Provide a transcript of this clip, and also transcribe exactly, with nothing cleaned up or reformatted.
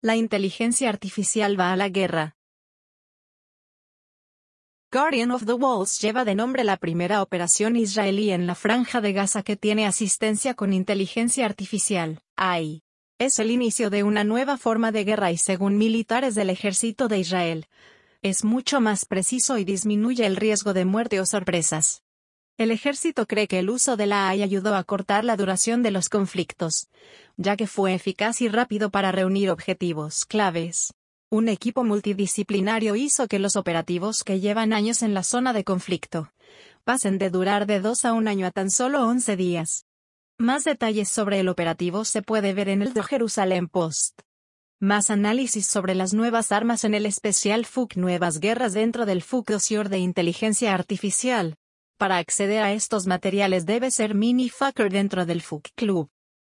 La inteligencia artificial va a la guerra. Guardian of the Walls lleva de nombre la primera operación israelí en la Franja de Gaza que tiene asistencia con inteligencia artificial, A I. Es el inicio de una nueva forma de guerra y según militares del ejército de Israel, es mucho más preciso y disminuye el riesgo de muerte o sorpresas. El ejército cree que el uso de la A I ayudó a cortar la duración de los conflictos, ya que fue eficaz y rápido para reunir objetivos claves. Un equipo multidisciplinario hizo que los operativos que llevan años en la zona de conflicto pasen de durar de dos a un año a tan solo once días. Más detalles sobre el operativo se puede ver en el The Jerusalem Post. Más análisis sobre las nuevas armas en el especial F U C Nuevas Guerras dentro del F U C Dosier de Inteligencia Artificial. Para acceder a estos materiales debe ser mini fucker dentro del F U C Club.